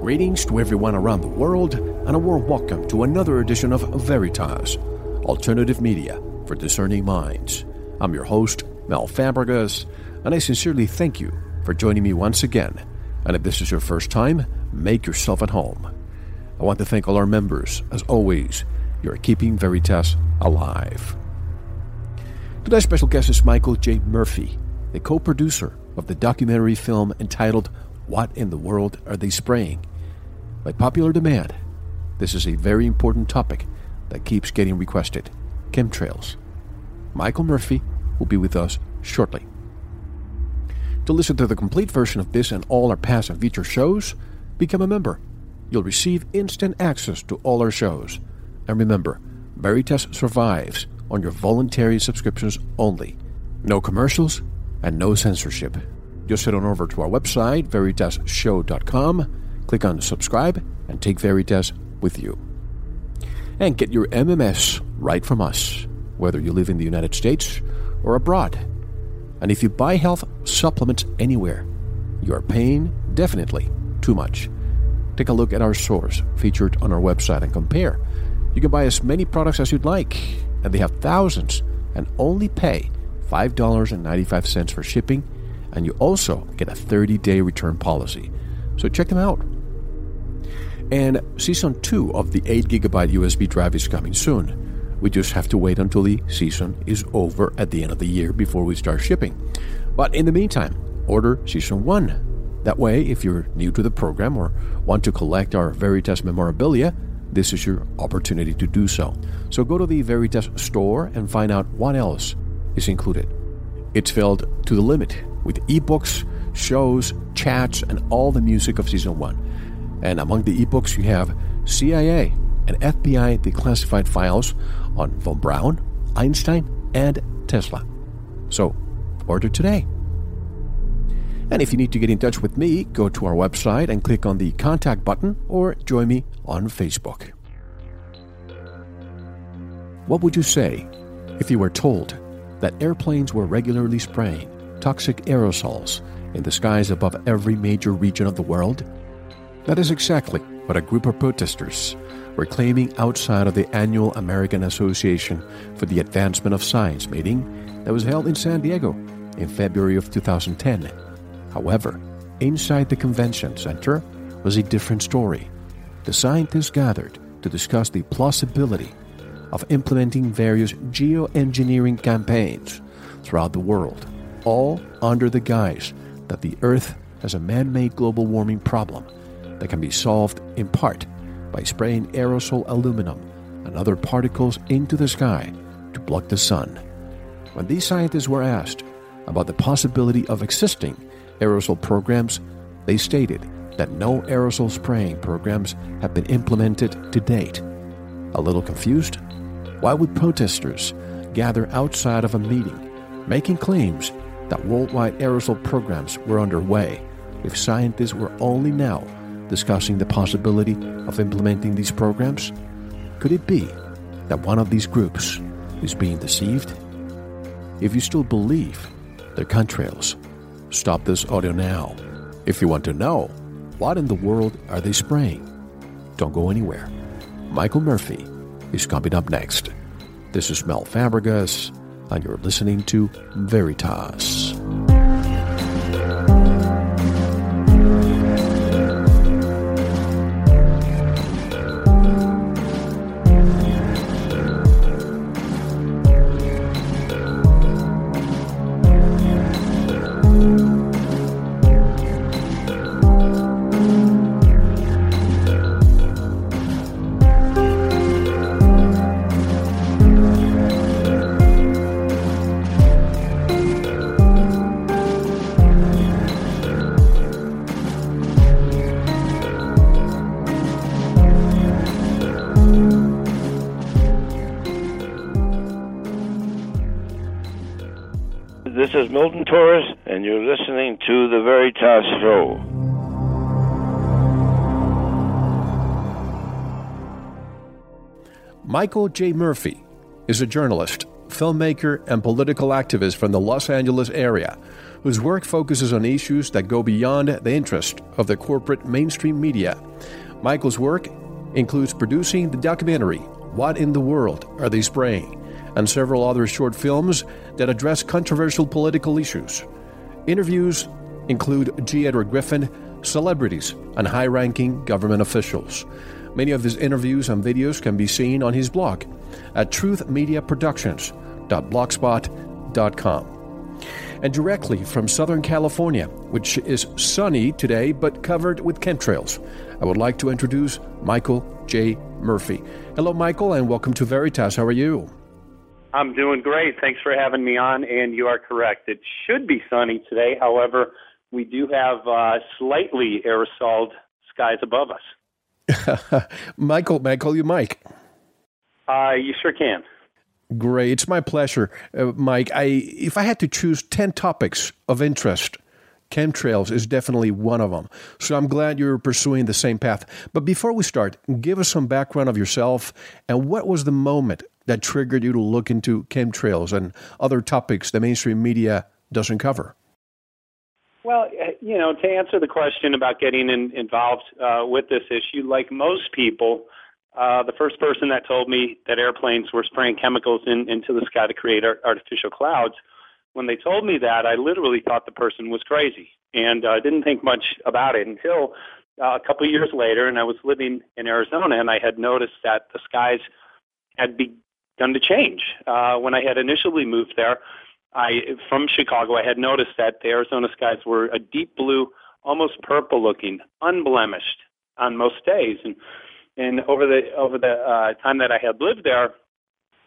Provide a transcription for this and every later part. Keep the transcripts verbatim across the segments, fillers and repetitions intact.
Greetings to everyone around the world, and a warm welcome to another edition of Veritas, alternative media for discerning minds. I'm your host, Mel Fabregas, and I sincerely thank you for joining me once again. And if this is your first time, make yourself at home. I want to thank all our members. As always, you're keeping Veritas alive. Today's special guest is Michael J. Murphy, the co-producer of the documentary film entitled What in the World Are They Spraying? By popular demand, this is a very important topic that keeps getting requested: chemtrails. Michael Murphy will be with us shortly. To listen to the complete version of this and all our past and future shows, become a member. You'll receive instant access to all our shows. And remember, Veritas survives on your voluntary subscriptions only. No commercials and no censorship. Just head on over to our website, veritas show dot com. Click on subscribe and take Veritas with you. And get your M M S right from us, whether you live in the United States or abroad. And if you buy health supplements anywhere, you are paying definitely too much. Take a look at our source featured on our website and compare. You can buy as many products as you'd like, and they have thousands, and only pay five dollars and ninety-five cents for shipping, and you also get a thirty-day return policy. So check them out. And Season two of the eight gigabyte U S B drive is coming soon. We just have to wait until the season is over at the end of the year before we start shipping. But in the meantime, order Season one. That way, if you're new to the program or want to collect our Veritas memorabilia, this is your opportunity to do so. So go to the Veritas store and find out what else is included. It's filled to the limit with ebooks, shows, chats, and all the music of Season one. And among the ebooks, you have C I A and F B I declassified files on von Braun, Einstein, and Tesla. So, order today. And if you need to get in touch with me, go to our website and click on the contact button or join me on Facebook. What would you say if you were told that airplanes were regularly spraying toxic aerosols in the skies above every major region of the world? That is exactly what a group of protesters were claiming outside of the annual American Association for the Advancement of Science meeting that was held in San Diego in February of two thousand ten. However, inside the convention center was a different story. The scientists gathered to discuss the plausibility of implementing various geoengineering campaigns throughout the world, all under the guise that the Earth has a man-made global warming problem that can be solved in part by spraying aerosol aluminum and other particles into the sky to block the sun. When these scientists were asked about the possibility of existing aerosol programs, they stated that no aerosol spraying programs have been implemented to date. A little confused? Why would protesters gather outside of a meeting making claims that worldwide aerosol programs were underway if scientists were only now discussing the possibility of implementing these programs? Could it be that one of these groups is being deceived? If you still believe their contrails, stop this audio now. If you want to know, what in the world are they spraying? Don't go anywhere. Michael Murphy is coming up next. This is Mel Fabregas, and you're listening to Veritas. This is Milton Torres, and you're listening to The Veritas Show. Michael J. Murphy is a journalist, filmmaker, and political activist from the Los Angeles area, whose work focuses on issues that go beyond the interest of the corporate mainstream media. Michael's work includes producing the documentary, What in the World Are They Spraying?, and several other short films that address controversial political issues. Interviews include G. Edward Griffin, celebrities, and high-ranking government officials. Many of his interviews and videos can be seen on his blog at truth media productions dot blogspot dot com. And directly from Southern California, which is sunny today but covered with chemtrails, I would like to introduce Michael J. Murphy. Hello, Michael, and welcome to Veritas. How are you? I'm doing great. Thanks for having me on, and you are correct. It should be sunny today. However, we do have uh, slightly aerosoled skies above us. Michael, may I call you Mike? Uh, you sure can. Great. It's my pleasure, uh, Mike. I, if I had to choose ten topics of interest, chemtrails is definitely one of them. So I'm glad you're pursuing the same path. But before we start, give us some background of yourself and what was the moment that triggered you to look into chemtrails and other topics the mainstream media doesn't cover? Well, you know, to answer the question about getting in, involved uh, with this issue, like most people, uh, the first person that told me that airplanes were spraying chemicals in, into the sky to create ar- artificial clouds, when they told me that, I literally thought the person was crazy. And I uh, didn't think much about it until uh, a couple of years later, and I was living in Arizona, and I had noticed that the skies had begun to change. Uh, when I had initially moved there, I from Chicago, I had noticed that the Arizona skies were a deep blue, almost purple looking, unblemished on most days. And and over the over the uh, time that I had lived there,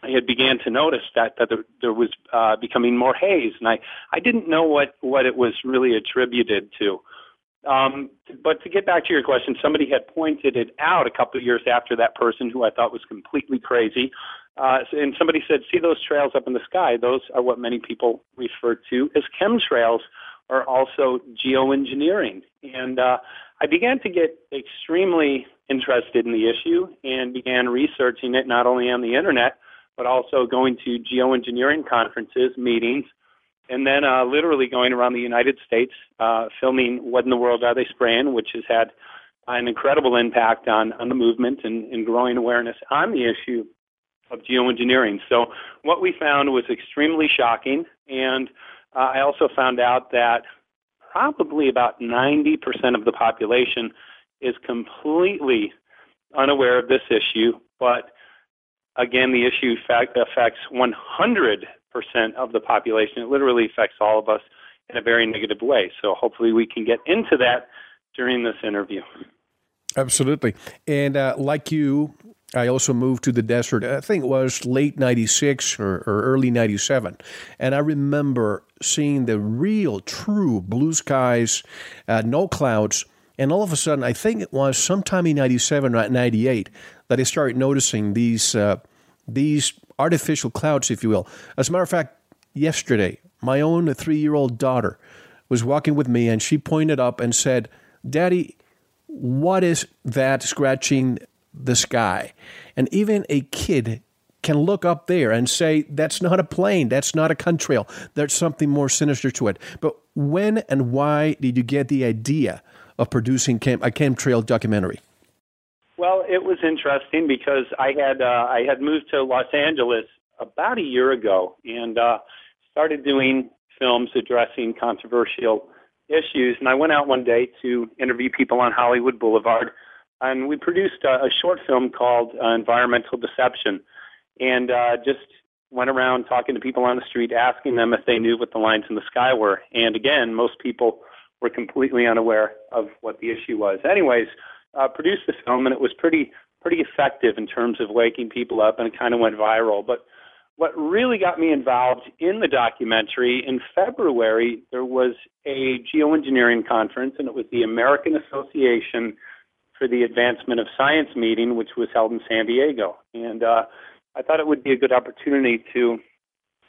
I had began to notice that that there, there was uh, becoming more haze, and I, I didn't know what, what it was really attributed to. Um, but to get back to your question, somebody had pointed it out a couple of years after that person who I thought was completely crazy. Uh, and somebody said, see those trails up in the sky? Those are what many people refer to as chemtrails or also geoengineering. And uh, I began to get extremely interested in the issue and began researching it not only on the internet, but also going to geoengineering conferences, meetings, and then uh, literally going around the United States uh, filming What in the World Are They Spraying?, which has had an incredible impact on, on the movement and, and growing awareness on the issue of geoengineering. So what we found was extremely shocking, and uh, I also found out that probably about ninety percent of the population is completely unaware of this issue, but again, the issue fact affects one hundred percent of the population. It literally affects all of us in a very negative way. So hopefully we can get into that during this interview. Absolutely. And uh, like you, I also moved to the desert. I think it was late ninety-six or, or early ninety-seven. And I remember seeing the real, true blue skies, uh, no clouds. And all of a sudden, I think it was sometime in ninety-seven or ninety-eight that I started noticing these uh, these artificial clouds, if you will. As a matter of fact, yesterday, my own three-year-old daughter was walking with me, and she pointed up and said, "Daddy, what is that scratching the sky?" And even a kid can look up there and say, that's not a plane, that's not a contrail, there's something more sinister to it. But when and why did you get the idea of producing chem- a chemtrail documentary? Well, it was interesting because I had uh, I had moved to Los Angeles about a year ago and uh, started doing films addressing controversial issues. And I went out one day to interview people on Hollywood Boulevard, and we produced a, a short film called uh, Environmental Deception, and uh, just went around talking to people on the street, asking them if they knew what the lines in the sky were. And again, most people were completely unaware of what the issue was. Anyways, uh, produced the film, and it was pretty pretty effective in terms of waking people up, and it kind of went viral. But what really got me involved in the documentary, in February, there was a geoengineering conference, and it was the American Association for the Advancement of Science meeting, which was held in San Diego. And uh, I thought it would be a good opportunity to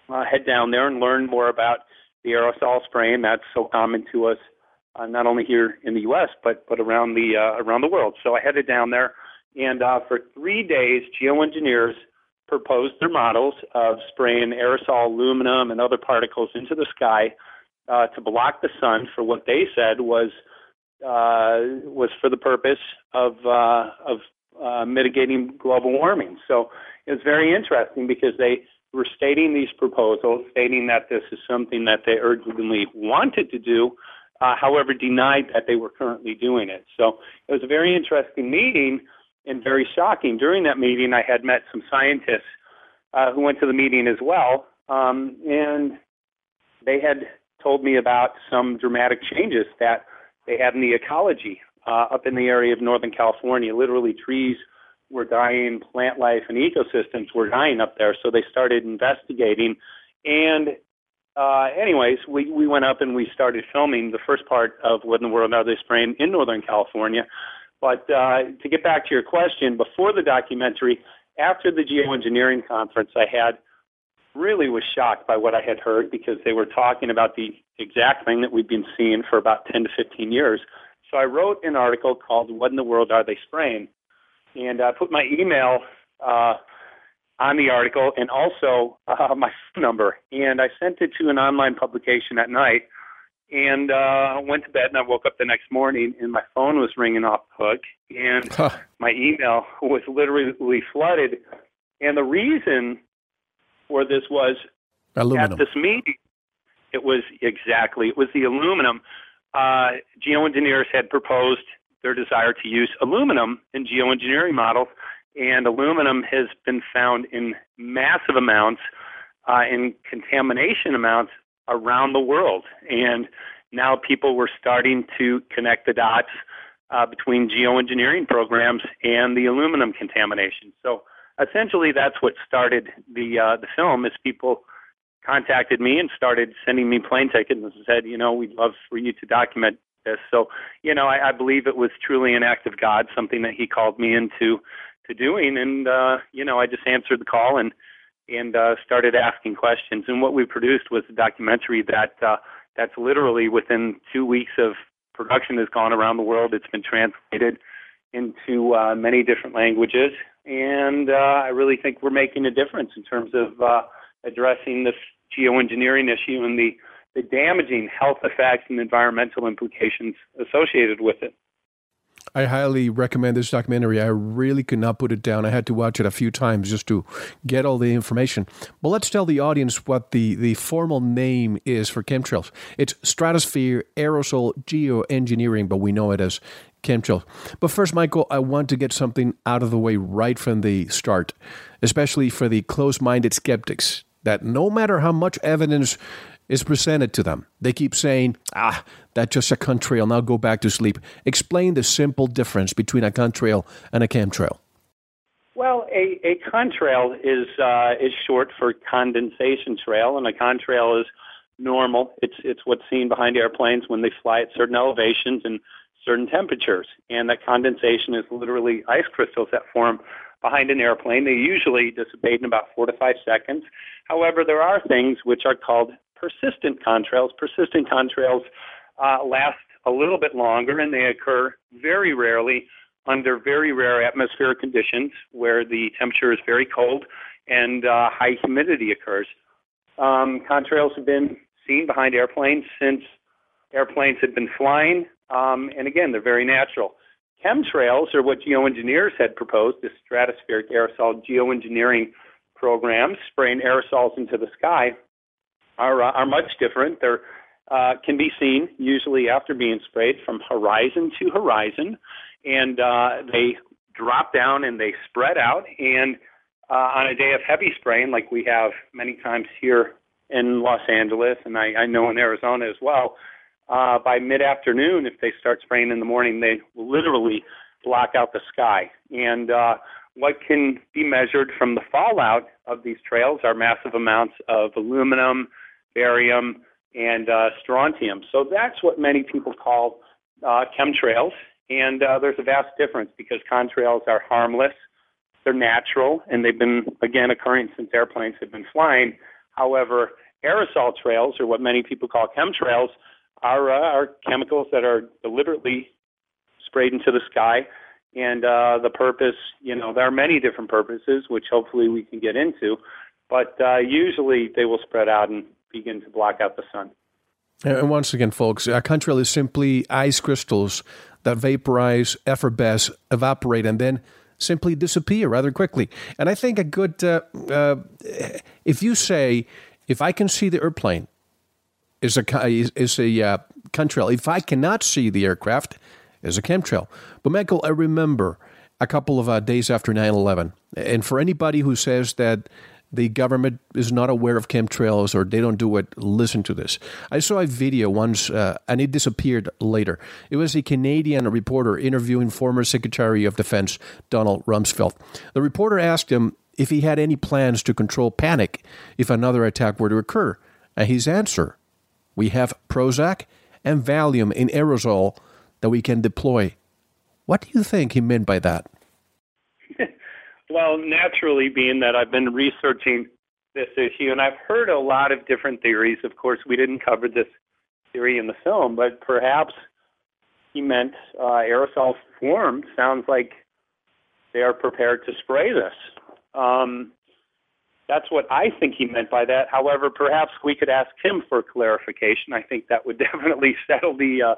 uh, head down there and learn more about the aerosol spraying that's so common to us, Uh, not only here in the U S, but but around the uh, around the world. So I headed down there, and uh, for three days, geoengineers proposed their models of spraying aerosol, aluminum, and other particles into the sky uh, to block the sun for what they said was uh, was for the purpose of uh, of uh, mitigating global warming. So it was very interesting because they were stating these proposals, stating that this is something that they urgently wanted to do. Uh, however, denied that they were currently doing it. So it was a very interesting meeting and very shocking. During that meeting, I had met some scientists uh, who went to the meeting as well, um, and they had told me about some dramatic changes that they had in the ecology uh, up in the area of Northern California. Literally, trees were dying, plant life and ecosystems were dying up there, so they started investigating. And Uh, anyways, we, we went up and we started filming the first part of What in the World Are They Spraying in Northern California. But uh, to get back to your question, before the documentary, after the geoengineering conference, I had really was shocked by what I had heard because they were talking about the exact thing that we've been seeing for about ten to fifteen years. So I wrote an article called What in the World Are They Spraying? And I uh, put my email uh on the article and also uh, my phone number. And I sent it to an online publication at night and uh, went to bed, and I woke up the next morning and my phone was ringing off the hook and huh. my email was literally flooded. And the reason for this was aluminum. At this meeting, it was exactly, it was the aluminum. Uh, geoengineers had proposed their desire to use aluminum in geoengineering models, and aluminum has been found in massive amounts, uh, in contamination amounts around the world. And now people were starting to connect the dots uh, between geoengineering programs and the aluminum contamination. So essentially that's what started the uh, the film, is people contacted me and started sending me plane tickets and said, you know, we'd love for you to document this. So, you know, I, I believe it was truly an act of God, something that he called me into to doing. And, uh, you know, I just answered the call and, and, uh, started asking questions. And what we produced was a documentary that, uh, that's literally within two weeks of production has gone around the world. It's been translated into, uh, many different languages. And uh, I really think we're making a difference in terms of uh, addressing this geoengineering issue and the, the damaging health effects and environmental implications associated with it. I highly recommend this documentary. I really could not put it down. I had to watch it a few times just to get all the information. But let's tell the audience what the, the formal name is for chemtrails. It's Stratosphere Aerosol Geoengineering, but we know it as chemtrails. But first, Michael, I want to get something out of the way right from the start, especially for the close-minded skeptics, that no matter how much evidence is presented to them, they keep saying, ah, that's just a contrail, now go back to sleep. Explain the simple difference between a contrail and a chemtrail. Well, a, a contrail is uh, is short for condensation trail, and a contrail is normal. It's it's what's seen behind airplanes when they fly at certain elevations and certain temperatures. And that condensation is literally ice crystals that form behind an airplane. They usually dissipate in about four to five seconds. However, there are things which are called persistent contrails. Persistent contrails uh, last a little bit longer, and they occur very rarely under very rare atmospheric conditions where the temperature is very cold and uh, high humidity occurs. Um, contrails have been seen behind airplanes since airplanes had been flying, um, and again, they're very natural. Chemtrails are what geoengineers had proposed, the stratospheric aerosol geoengineering program, spraying aerosols into the sky. Are, are much different. They uh, can be seen usually after being sprayed from horizon to horizon, and uh, they drop down and they spread out. And uh, on a day of heavy spraying, like we have many times here in Los Angeles, and I, I know in Arizona as well, uh, by mid-afternoon, if they start spraying in the morning, they literally block out the sky. And uh, what can be measured from the fallout of these trails are massive amounts of aluminum, barium, and uh, strontium. So that's what many people call uh, chemtrails, and uh, there's a vast difference because contrails are harmless, they're natural, and they've been, again, occurring since airplanes have been flying. However, aerosol trails, or what many people call chemtrails, are, uh, are chemicals that are deliberately sprayed into the sky, and uh, the purpose, you know, there are many different purposes, which hopefully we can get into, but uh, usually they will spread out and begin to block out the sun. And once again, folks, a contrail is simply ice crystals that vaporize, effervesce, evaporate, and then simply disappear rather quickly. And I think a good, uh, uh, if you say, if I can see the airplane, is a, is, is a uh, contrail. If I cannot see the aircraft, is a chemtrail. But Michael, I remember a couple of uh, days after nine eleven, and for anybody who says that the government is not aware of chemtrails or they don't do it, listen to this. I saw a video once, uh, and it disappeared later. It was a Canadian reporter interviewing former Secretary of Defense Donald Rumsfeld. The reporter asked him if he had any plans to control panic if another attack were to occur. And his answer, we have Prozac and Valium in aerosol that we can deploy. What do you think he meant by that? Well, naturally, being that I've been researching this issue, and I've heard a lot of different theories. Of course, we didn't cover this theory in the film, but perhaps he meant uh, aerosol form. Sounds like they are prepared to spray this. Um, that's what I think he meant by that. However, perhaps we could ask him for clarification. I think that would definitely settle the uh,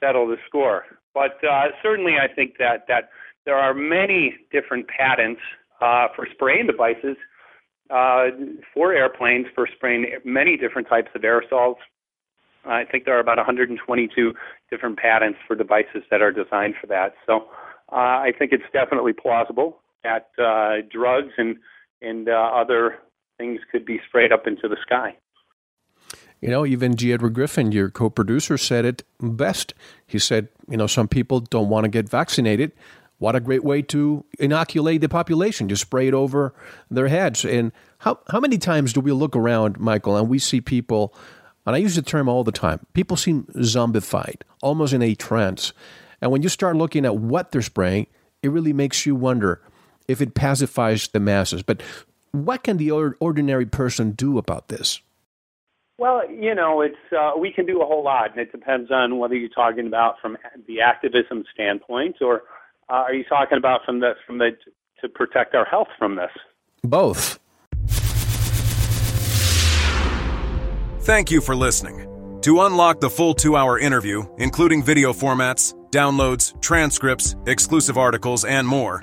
settle the score. But uh, certainly, I think that that. There are many different patents uh, for spraying devices uh, for airplanes, for spraying many different types of aerosols. I think there are about one hundred twenty-two different patents for devices that are designed for that. So uh, I think it's definitely plausible that uh, drugs and, and uh, other things could be sprayed up into the sky. You know, even G. Edward Griffin, your co-producer, said it best. He said, you know, some people don't want to get vaccinated. What a great way to inoculate the population, to spray it over their heads. And how how many times do we look around, Michael, and we see people, and I use the term all the time, people seem zombified, almost in a trance. And when you start looking at what they're spraying, it really makes you wonder if it pacifies the masses. But what can the ordinary person do about this? Well, you know, it's uh, we can do a whole lot, and it depends on whether you're talking about from the activism standpoint or Uh, are you talking about from the from the to protect our health from this? Both. Thank you for listening. To unlock the full two-hour interview, including video formats, downloads, transcripts, exclusive articles, and more,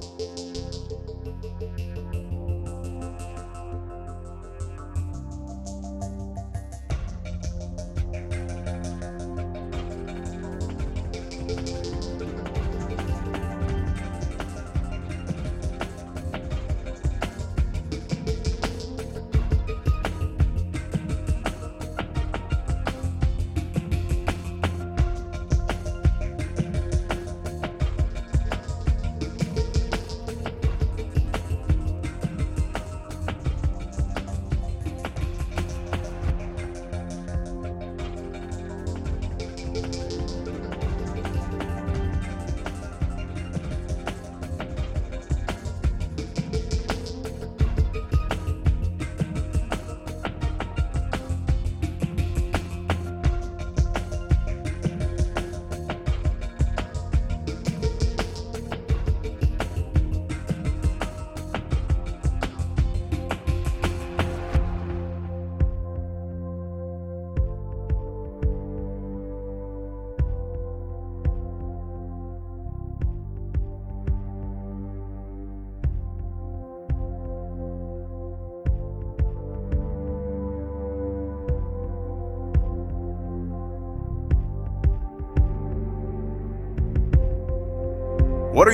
What are